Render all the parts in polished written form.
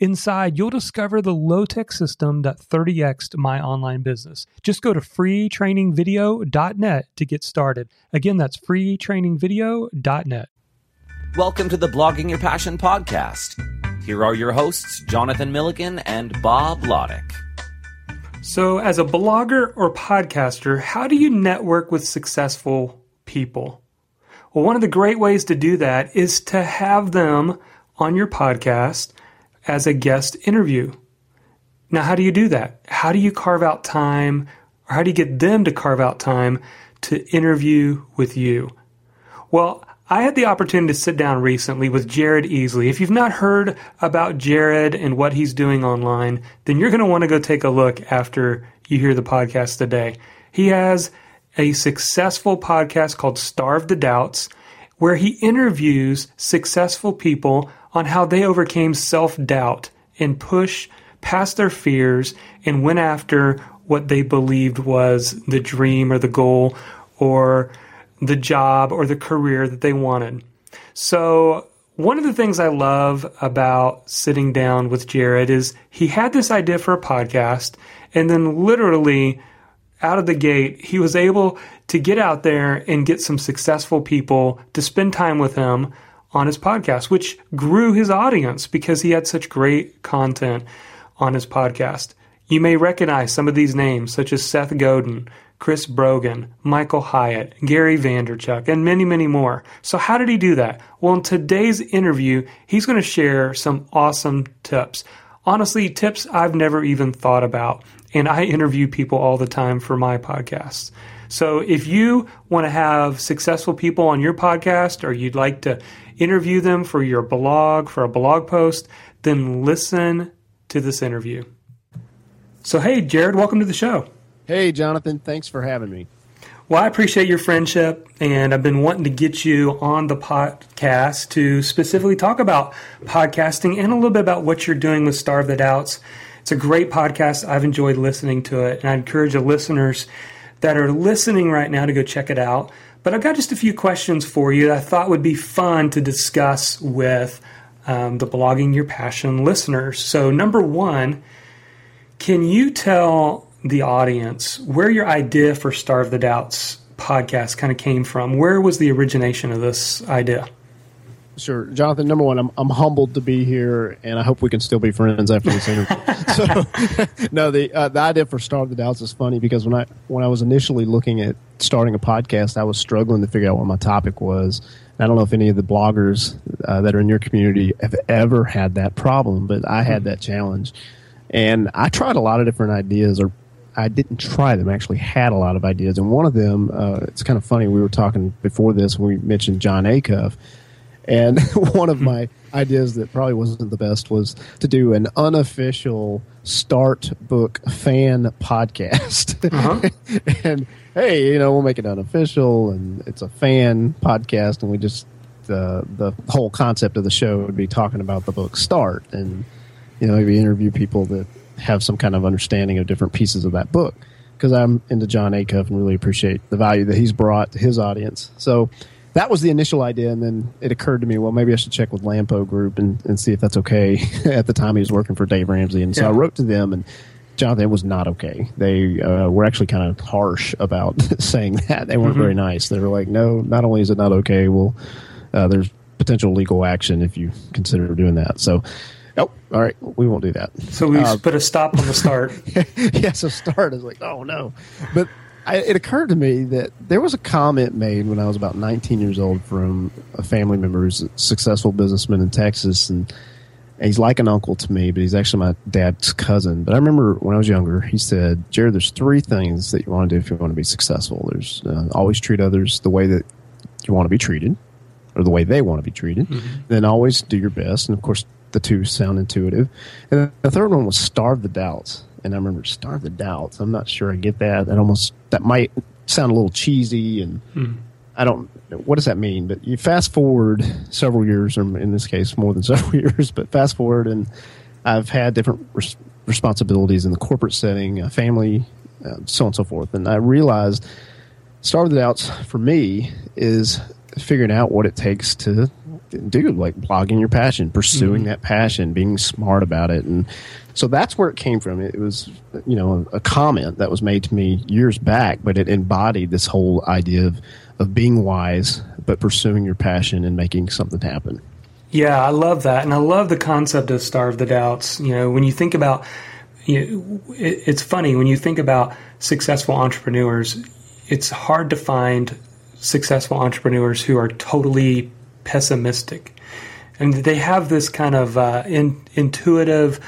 Inside, you'll discover the low-tech system that 30x'd my online business. Just go to freetrainingvideo.net to get started. Again, that's freetrainingvideo.net. Welcome to the Blogging Your Passion podcast. Here are your hosts, Jonathan Milligan and Bob Lodick. So as a blogger or podcaster, how do you network with successful people? Well, one of the great ways to do that is to have them on your podcast as a guest interview. Now, how do you do that? How do you carve out time, or how do you get them to carve out time to interview with you? Well, I had the opportunity to sit down recently with Jared Easley. If you've not heard about Jared and what he's doing online, then you're going to want to go take a look after you hear the podcast today. He has a successful podcast called Starve the Doubts, where he interviews successful people on how they overcame self-doubt and push past their fears and went after what they believed was the dream or the goal or the job or the career that they wanted. So one of the things I love about sitting down with Jared is he had this idea for a podcast, and then literally out of the gate, he was able to get out there and get some successful people to spend time with him on his podcast, which grew his audience because he had such great content on his podcast. You may recognize some of these names, such as Seth Godin, Chris Brogan, Michael Hyatt, Gary Vaynerchuk, and many, many more. So how did he do that? Well, in today's interview, he's going to share some awesome tips. Honestly, tips I've never even thought about, and I interview people all the time for my podcasts. So if you want to have successful people on your podcast, or you'd like to interview them for your blog, for a blog post, then listen to this interview. So hey, Jared, welcome to the show. Hey, Jonathan, thanks for having me. Well, I appreciate your friendship, and I've been wanting to get you on the podcast to specifically talk about podcasting and a little bit about what you're doing with Starve the Doubts. It's a great podcast. I've enjoyed listening to it, and I encourage the listeners that are listening right now to go check it out. But I've got just a few questions for you that I thought would be fun to discuss with the Blogging Your Passion listeners. So number one, can you tell the audience where your idea for Starve the Doubts podcast kind of came from? Where was the origination of this idea? Sure. Jonathan, number one, I'm humbled to be here, and I hope we can still be friends after this interview. So, no, the idea for Starve the Doubts is funny because when I was initially looking at starting a podcast, I was struggling to figure out what my topic was. I don't know if any of the bloggers that are in your community have ever had that problem, but I had that challenge. And I tried a lot of different ideas, or I didn't try them. I actually had a lot of ideas. And one of them, it's kind of funny, we were talking before this when we mentioned John Acuff. And one of my ideas that probably wasn't the best was to do an unofficial Start Book fan podcast. Uh-huh. And, hey, you know, we'll make it unofficial, and it's a fan podcast, and we just the whole concept of the show would be talking about the book Start. And, you know, maybe interview people that have some kind of understanding of different pieces of that book, because I'm into John Acuff and really appreciate the value that he's brought to his audience. So that was the initial idea, and then it occurred to me, well, maybe I should check with Lampo Group and see if that's okay. At the time, he was working for Dave Ramsey, and so I wrote to them, and Jonathan, it was not okay. They were actually kind of harsh about saying that. They weren't very nice. They were like, no, not only is it not okay, well, there's potential legal action if you consider doing that. So nope, all right, we won't do that. So we put a stop on the Start. Yeah, so Start is like, oh, no. But it occurred to me that there was a comment made when I was about 19 years old from a family member who's a successful businessman in Texas, and he's like an uncle to me, but he's actually my dad's cousin. But I remember when I was younger, he said, Jared, there's three things that you want to do if you want to be successful. There's always treat others the way that you want to be treated, or the way they want to be treated. Then always do your best. And, of course, the two sound intuitive. And the third one was Starve the Doubts. And I remember, Starve the Doubts. I'm not sure I get that. That might sound a little cheesy, and I don't know, what does that mean? But you fast forward several years, or in this case, more than several years, but fast forward, and I've had different responsibilities in the corporate setting, family, so on and so forth. And I realized Starve the Doubts for me is figuring out what it takes to do, like blogging your passion, pursuing that passion, being smart about it. And so that's where it came from. It was, you know, a comment that was made to me years back, but it embodied this whole idea of being wise, but pursuing your passion and making something happen. Yeah, I love that. And I love the concept of Starve the Doubts. You know, when you think about, you know, it's funny, when you think about successful entrepreneurs, it's hard to find successful entrepreneurs who are totally pessimistic. And they have this kind of intuitive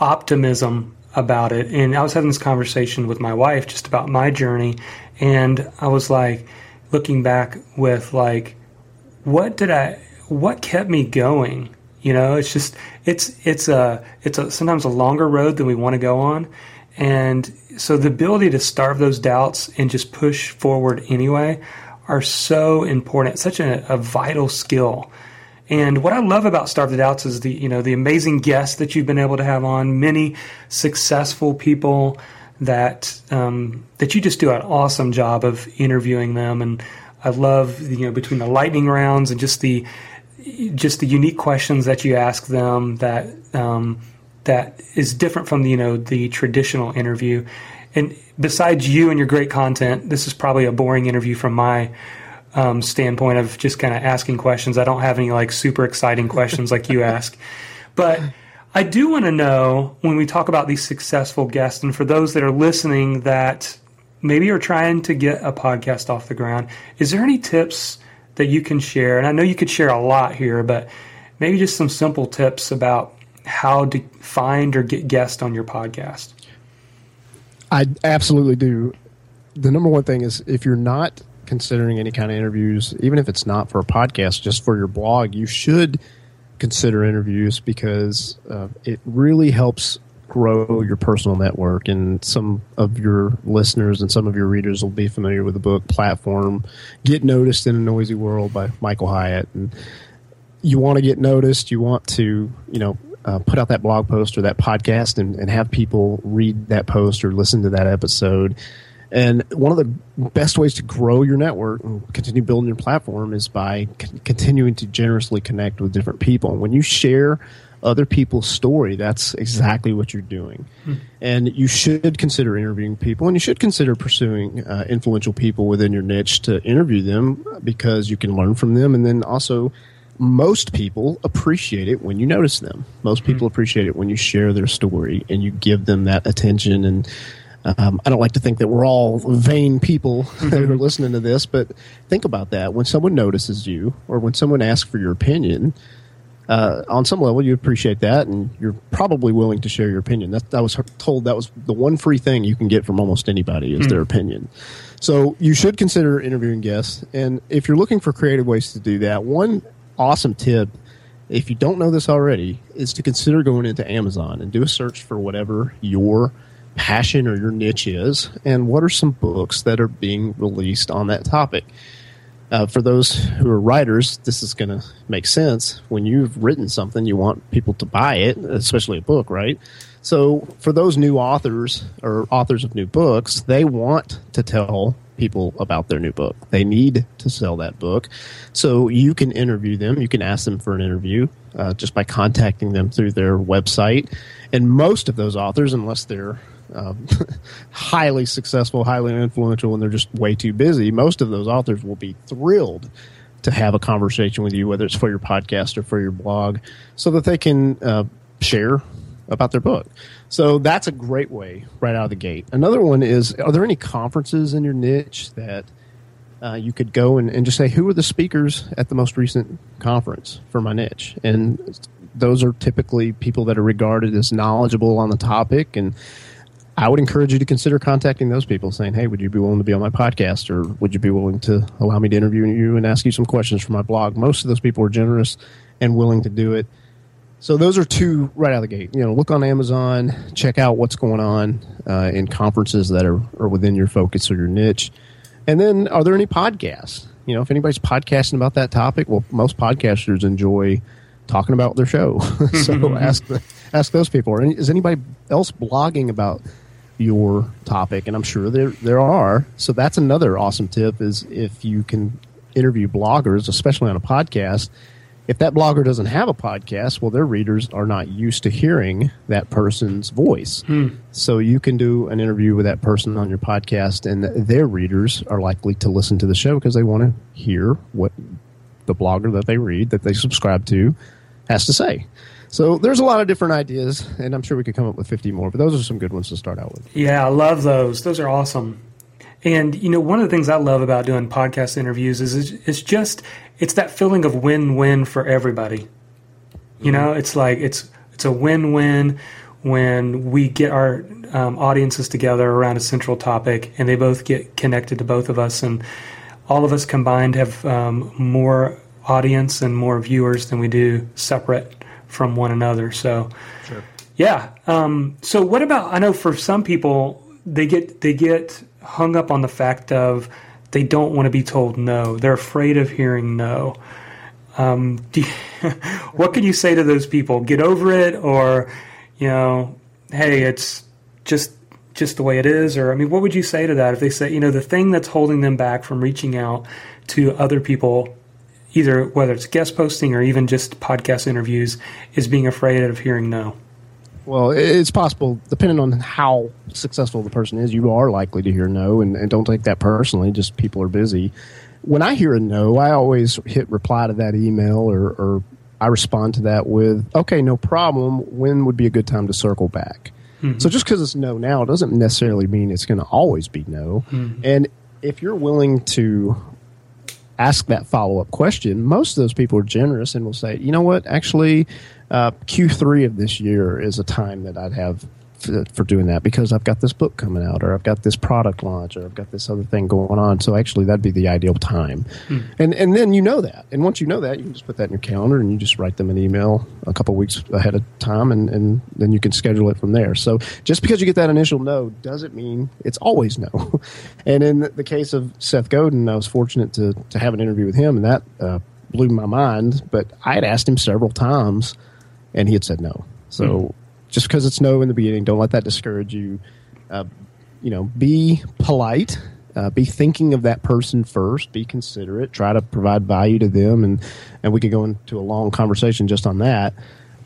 optimism about it. And I was having this conversation with my wife just about my journey. And I was like, looking back with like, what kept me going? You know, it's just, it's sometimes a longer road than we want to go on. And so the ability to starve those doubts and just push forward anyway are so important, such a vital skill. And what I love about Starve the Doubts is the amazing guests that you've been able to have on, many successful people that that you just do an awesome job of interviewing them. And I love, between the lightning rounds and just the unique questions that you ask them that is different from the traditional interview. And besides you and your great content, this is probably a boring interview from my standpoint of just kind of asking questions. I don't have any like super exciting questions like you ask, but I do want to know, when we talk about these successful guests, and for those that are listening that maybe are trying to get a podcast off the ground, is there any tips that you can share? And I know you could share a lot here, but maybe just some simple tips about how to find or get guests on your podcast. I absolutely do. The number one thing is, if you're not considering any kind of interviews, even if it's not for a podcast, just for your blog, you should consider interviews, because it really helps grow your personal network. And some of your listeners and some of your readers will be familiar with the book Platform Get Noticed in a Noisy World by Michael Hyatt. And you want to get noticed. You want to, put out that blog post or that podcast and have people read that post or listen to that episode. And one of the best ways to grow your network and continue building your platform is by continuing to generously connect with different people. And when you share other people's story, that's exactly what you're doing. And you should consider interviewing people, and you should consider pursuing influential people within your niche to interview them, because you can learn from them. And then also, most people appreciate it when you notice them. Most people appreciate it when you share their story and you give them that attention. And I don't like to think that we're all vain people that are listening to this, but think about that. When someone notices you, or when someone asks for your opinion, on some level you appreciate that, and you're probably willing to share your opinion. I was told that was the one free thing you can get from almost anybody is their opinion. So you should consider interviewing guests. And if you're looking for creative ways to do that, one awesome tip, if you don't know this already, is to consider going into Amazon and do a search for whatever your passion or your niche is, and what are some books that are being released on that topic. For those who are writers, this is going to make sense. When you've written something, you want people to buy it, especially a book, right? So for those new authors or authors of new books, they want to tell people about their new book. They need to sell that book. So you can interview them. You can ask them for an interview just by contacting them through their website. And most of those authors, unless they're highly successful, highly influential, and they're just way too busy, most of those authors will be thrilled to have a conversation with you, whether it's for your podcast or for your blog, so that they can share about their book. So that's a great way right out of the gate. Another one is, are there any conferences in your niche that you could go and just say, who are the speakers at the most recent conference for my niche? And those are typically people that are regarded as knowledgeable on the topic. And I would encourage you to consider contacting those people, saying, hey, would you be willing to be on my podcast, or would you be willing to allow me to interview you and ask you some questions for my blog? Most of those people are generous and willing to do it. So those are two right out of the gate. You know, look on Amazon, check out what's going on in conferences that are within your focus or your niche. And then, are there any podcasts? You know, if anybody's podcasting about that topic, well, most podcasters enjoy talking about their show. So ask those people. Or is anybody else blogging about your topic? And I'm sure there are. So that's another awesome tip, is if you can interview bloggers, especially on a podcast. If that blogger doesn't have a podcast, well, their readers are not used to hearing that person's voice. So you can do an interview with that person on your podcast, and their readers are likely to listen to the show because they want to hear what the blogger that they read, that they subscribe to, has to say. So there's a lot of different ideas, and I'm sure we could come up with 50 more, but those are some good ones to start out with. Yeah, I love those. Those are awesome. And, you know, one of the things I love about doing podcast interviews is it's that feeling of win-win for everybody. You know, it's like it's a win-win when we get our audiences together around a central topic and they both get connected to both of us. And all of us combined have more audience and more viewers than we do separate from one another. So, sure. Yeah. So what about, I know for some people, they get hung up on the fact of they don't want to be told no. They're afraid of hearing no. What can you say to those people? Get over it, or, you know, hey, it's just the way it is? Or, I mean, what would you say to that if they say, you know, the thing that's holding them back from reaching out to other people, either whether it's guest posting or even just podcast interviews, is being afraid of hearing no? Well, it's possible, depending on how successful the person is, you are likely to hear no, and don't take that personally, just people are busy. When I hear a no, I always hit reply to that email, or I respond to that with, okay, no problem, when would be a good time to circle back? So just because it's no now doesn't necessarily mean it's going to always be no. And if you're willing to ask that follow-up question, most of those people are generous and will say, you know what, actually, Q3 of this year is a time that I'd have for doing that because I've got this book coming out, or I've got this product launch, or I've got this other thing going on. So actually, that'd be the ideal time. And then you know that. And once you know that, you can just put that in your calendar and you just write them an email a couple of weeks ahead of time, and then you can schedule it from there. So just because you get that initial no doesn't mean it's always no. And in the case of Seth Godin, I was fortunate to have an interview with him, and that blew my mind. But I had asked him several times, and he had said no. So just because it's no in the beginning, don't let that discourage you. You know, be polite. Be thinking of that person first. Be considerate. Try to provide value to them. And we could go into a long conversation just on that.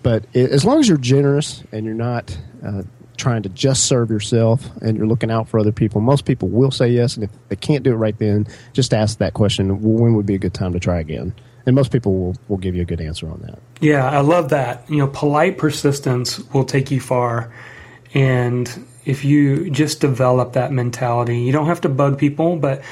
But as long as you're generous and you're not trying to just serve yourself and you're looking out for other people, most people will say yes. And if they can't do it right then, just ask that question, well, when would be a good time to try again? And most people will give you a good answer on that. Yeah, I love that. You know, polite persistence will take you far. And if you just develop that mentality, you don't have to bug people. But,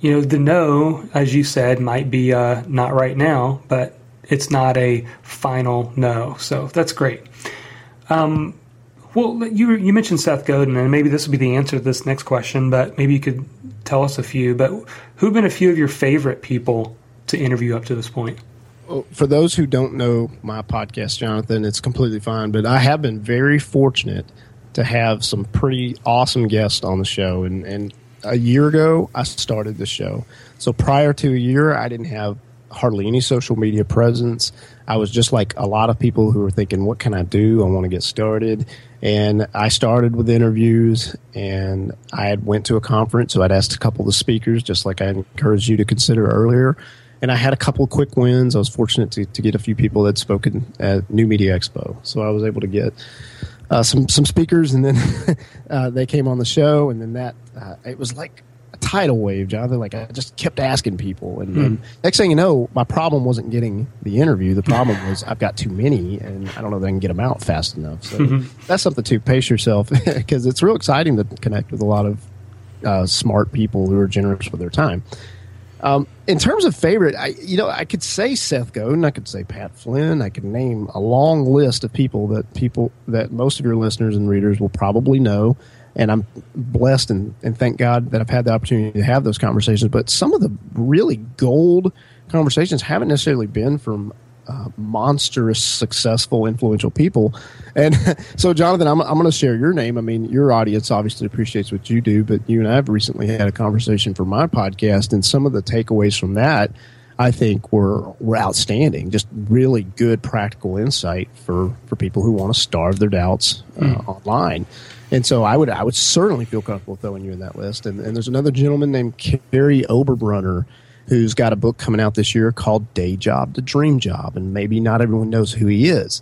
you know, the no, as you said, might be not right now, but it's not a final no. So that's great. Well, you mentioned Seth Godin, and maybe this will be the answer to this next question, but maybe you could tell us a few. But who have been a few of your favorite people to interview up to this point? Well, for those who don't know my podcast, Jonathan, it's completely fine, but I have been very fortunate to have some pretty awesome guests on the show. And a year ago, I started the show. So prior to a year, I didn't have hardly any social media presence. I was just like a lot of people who were thinking, what can I do? I want to get started. And I started with interviews, and I had went to a conference, so I'd asked a couple of the speakers, just like I encouraged you to consider earlier. And I had a couple of quick wins. I was fortunate to get a few people that spoken at New Media Expo. So I was able to get some speakers, and then they came on the show. And then that it was like a tidal wave, Jonathan. Like, I just kept asking people. And next thing you know, my problem wasn't getting the interview. The problem was I've got too many, and I don't know if I can get them out fast enough. So that's something to pace yourself, because it's real exciting to connect with a lot of smart people who are generous with their time. In terms of favorite, I could say Seth Godin, I could say Pat Flynn, I could name a long list of people that most of your listeners and readers will probably know, and I'm blessed and thank God that I've had the opportunity to have those conversations. But some of the really gold conversations haven't necessarily been from monstrous, successful, influential people. And so, Jonathan, I'm going to share your name. I mean, your audience obviously appreciates what you do, but you and I have recently had a conversation for my podcast, and some of the takeaways from that, I think, were outstanding. Just really good practical insight for people who want to starve their doubts online. And so I would certainly feel comfortable throwing you in that list. And there's another gentleman named Carrie Oberbrunner who's got a book coming out this year called Day Job to Dream Job. And maybe not everyone knows who he is.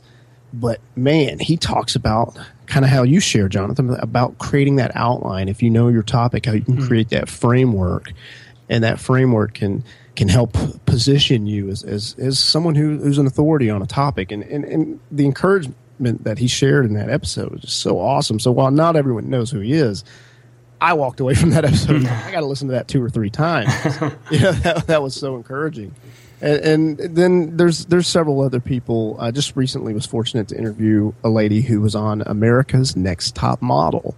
But, man, he talks about kind of how you share, Jonathan, about creating that outline. If you know your topic, how you can create that framework. And that framework can help position you as someone who's an authority on a topic. And the encouragement that he shared in that episode was just so awesome. So while not everyone knows who he is, I walked away from that episode. I got to listen to that 2 or 3 times. That was so encouraging. And then there's several other people. I just recently was fortunate to interview a lady who was on America's Next Top Model.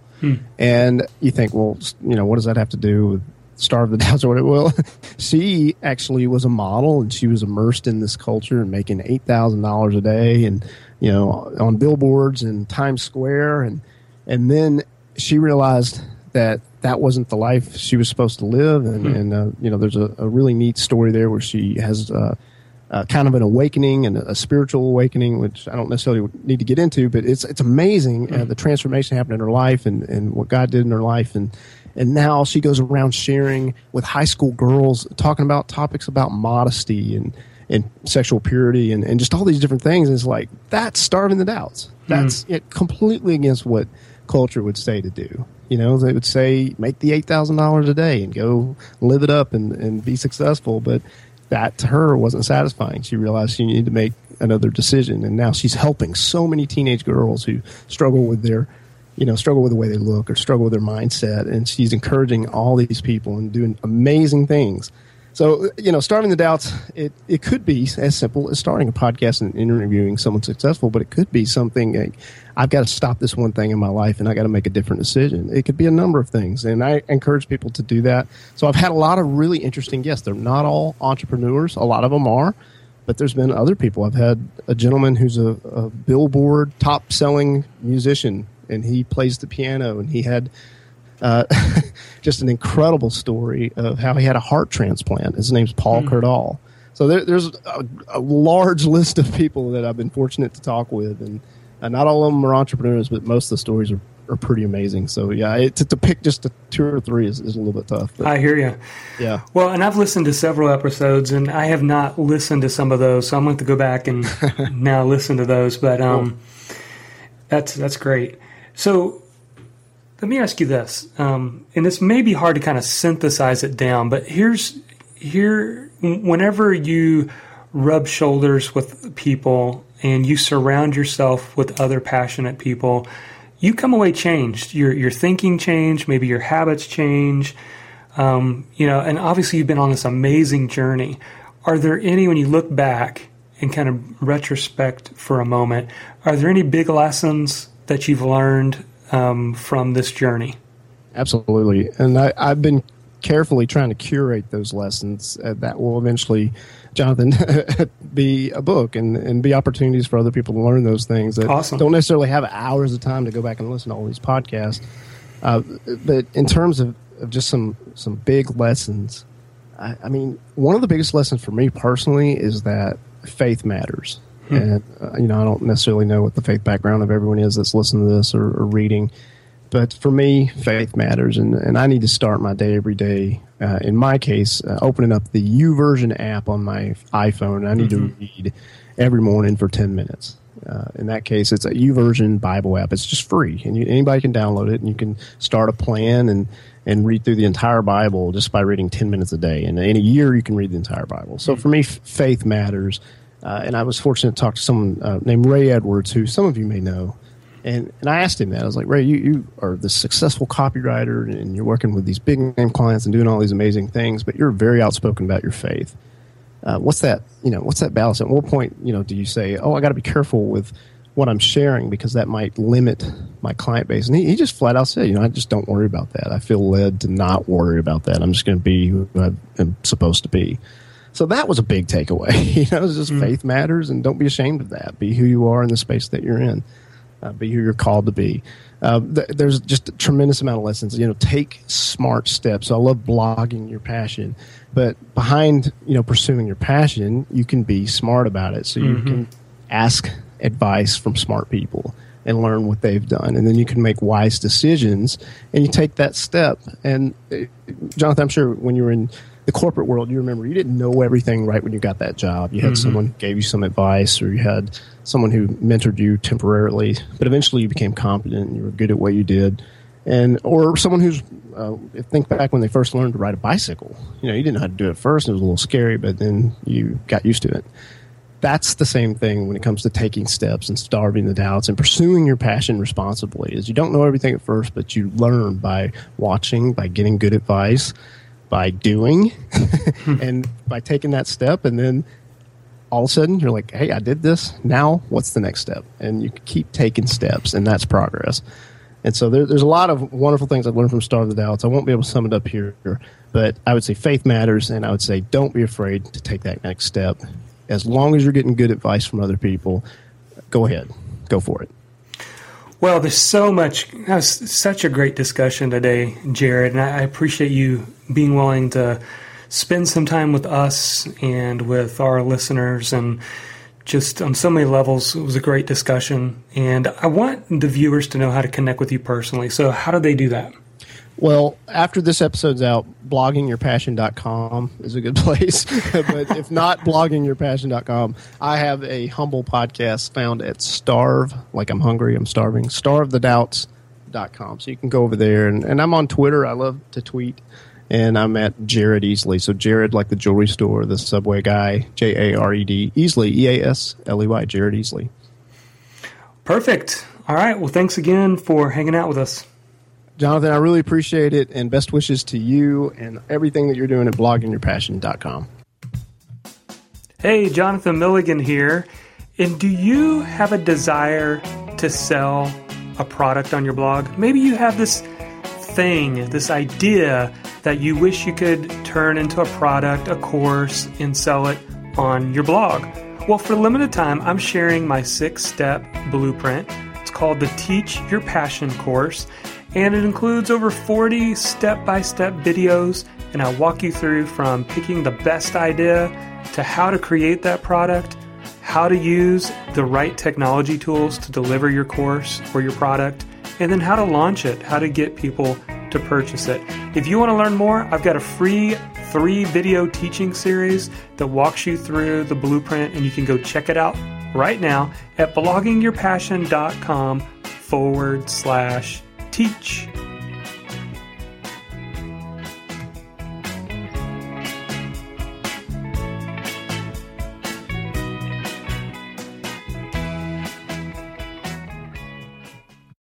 And you think, well, you know, what does that have to do with Starve the Doubts or what it will? She actually was a model, and she was immersed in this culture and making $8,000 a day, and you know, on billboards and Times Square, and then she realized that wasn't the life she was supposed to live, and you know, there's a really neat story there where she has kind of an awakening and a spiritual awakening, which I don't necessarily need to get into, but it's amazing the transformation happened in her life and what God did in her life. And now she goes around sharing with high school girls, talking about topics about modesty and sexual purity and just all these different things. And it's like, that's starving the doubts. That's it, completely against what culture would say to do. You know, they would say, make the $8,000 a day and go live it up and be successful. But that to her wasn't satisfying. She realized she needed to make another decision. And now she's helping so many teenage girls who struggle with their struggle with the way they look or struggle with their mindset. And she's encouraging all these people and doing amazing things. So, you know, starving the doubts, it could be as simple as starting a podcast and interviewing someone successful, but it could be something like, I've got to stop this one thing in my life and I got to make a different decision. It could be a number of things. And I encourage people to do that. So I've had a lot of really interesting guests. They're not all entrepreneurs. A lot of them are. But there's been other people. I've had a gentleman who's a Billboard top-selling musician, and he plays the piano, and he had just an incredible story of how he had a heart transplant. His name's Paul Cardall. So there's a large list of people that I've been fortunate to talk with, and not all of them are entrepreneurs, but most of the stories are pretty amazing. So, yeah, to pick just 2 or 3 is a little bit tough. But, I hear you. Yeah. Well, and I've listened to several episodes, and I have not listened to some of those, so I'm going to have to go back and now listen to those. But cool. That's great. So let me ask you this, and this may be hard to kind of synthesize it down, but whenever you rub shoulders with people and you surround yourself with other passionate people, you come away changed. Your thinking changed, maybe your habits change, and obviously you've been on this amazing journey. Are there any, when you look back and kind of retrospect for a moment, are there any big lessons that you've learned from this journey? Absolutely. And I've been carefully trying to curate those lessons that will eventually, Jonathan, be a book and be opportunities for other people to learn those things that don't necessarily have hours of time to go back and listen to all these podcasts. But in terms of just some big lessons, I mean, one of the biggest lessons for me personally is that faith matters. And, I don't necessarily know what the faith background of everyone is that's listening to this or reading. But for me, faith matters. And I need to start my day every day, in my case, opening up the YouVersion app on my iPhone. I need to read every morning for 10 minutes. In that case, it's a YouVersion Bible app. It's just free. And anybody can download it, and you can start a plan and read through the entire Bible just by reading 10 minutes a day. And in a year, you can read the entire Bible. So for me, faith matters. And I was fortunate to talk to someone named Ray Edwards, who some of you may know. And I asked him that. I was like, Ray, you are this successful copywriter, and you're working with these big-name clients and doing all these amazing things, but you're very outspoken about your faith. What's that balance? At what point, do you say, I got to be careful with what I'm sharing because that might limit my client base? And he just flat out said, I just don't worry about that. I feel led to not worry about that. I'm just going to be who I'm supposed to be. So that was a big takeaway. It's just faith matters, and don't be ashamed of that. Be who you are in the space that you're in. Be who you're called to be. There's just a tremendous amount of lessons. Take smart steps. So I love blogging your passion, but behind pursuing your passion, you can be smart about it. So you can ask advice from smart people and learn what they've done, and then you can make wise decisions. And you take that step. And Jonathan, I'm sure when you were in the corporate world, you remember you didn't know everything right when you got that job. You had someone who gave you some advice, or you had someone who mentored you temporarily, but eventually you became competent and you were good at what you did. And or someone who's think back when they first learned to ride a bicycle. You didn't know how to do it at first, and it was a little scary, but then you got used to it. That's the same thing when it comes to taking steps and starving the doubts and pursuing your passion responsibly. Is you don't know everything at first, but you learn by watching, by getting good advice, by doing, and by taking that step. And then all of a sudden you're like, hey, I did this. Now what's the next step? And you keep taking steps, and that's progress. And so there's a lot of wonderful things I've learned from Starve the Doubts. I won't be able to sum it up here, but I would say faith matters, and I would say don't be afraid to take that next step. As long as you're getting good advice from other people, go ahead. Go for it. Well, there's so much. That was such a great discussion today, Jared, and I appreciate you being willing to spend some time with us and with our listeners. And just on so many levels, it was a great discussion. And I want the viewers to know how to connect with you personally. So how do they do that? Well, after this episode's out, BloggingYourPassion.com is a good place. But if not, BloggingYourPassion.com. I have a humble podcast found at Starve, like I'm hungry, I'm starving, StarvetheDoubts.com. So you can go over there. And I'm on Twitter. I love to tweet. And I'm at Jared Easley. So Jared, like the jewelry store, the Subway guy, J-A-R-E-D, Easley, E-A-S-L-E-Y, Jared Easley. Perfect. All right. Well, thanks again for hanging out with us. Jonathan, I really appreciate it, and best wishes to you and everything that you're doing at bloggingyourpassion.com. Hey, Jonathan Milligan here. And do you have a desire to sell a product on your blog? Maybe you have this thing, this idea that you wish you could turn into a product, a course, and sell it on your blog. Well, for a limited time, I'm sharing my 6-step blueprint. It's called the Teach Your Passion Course. And it includes over 40 step-by-step videos, and I walk you through from picking the best idea to how to create that product, how to use the right technology tools to deliver your course or your product, and then how to launch it, how to get people to purchase it. If you want to learn more, I've got a free 3-video teaching series that walks you through the blueprint, and you can go check it out right now at bloggingyourpassion.com/teach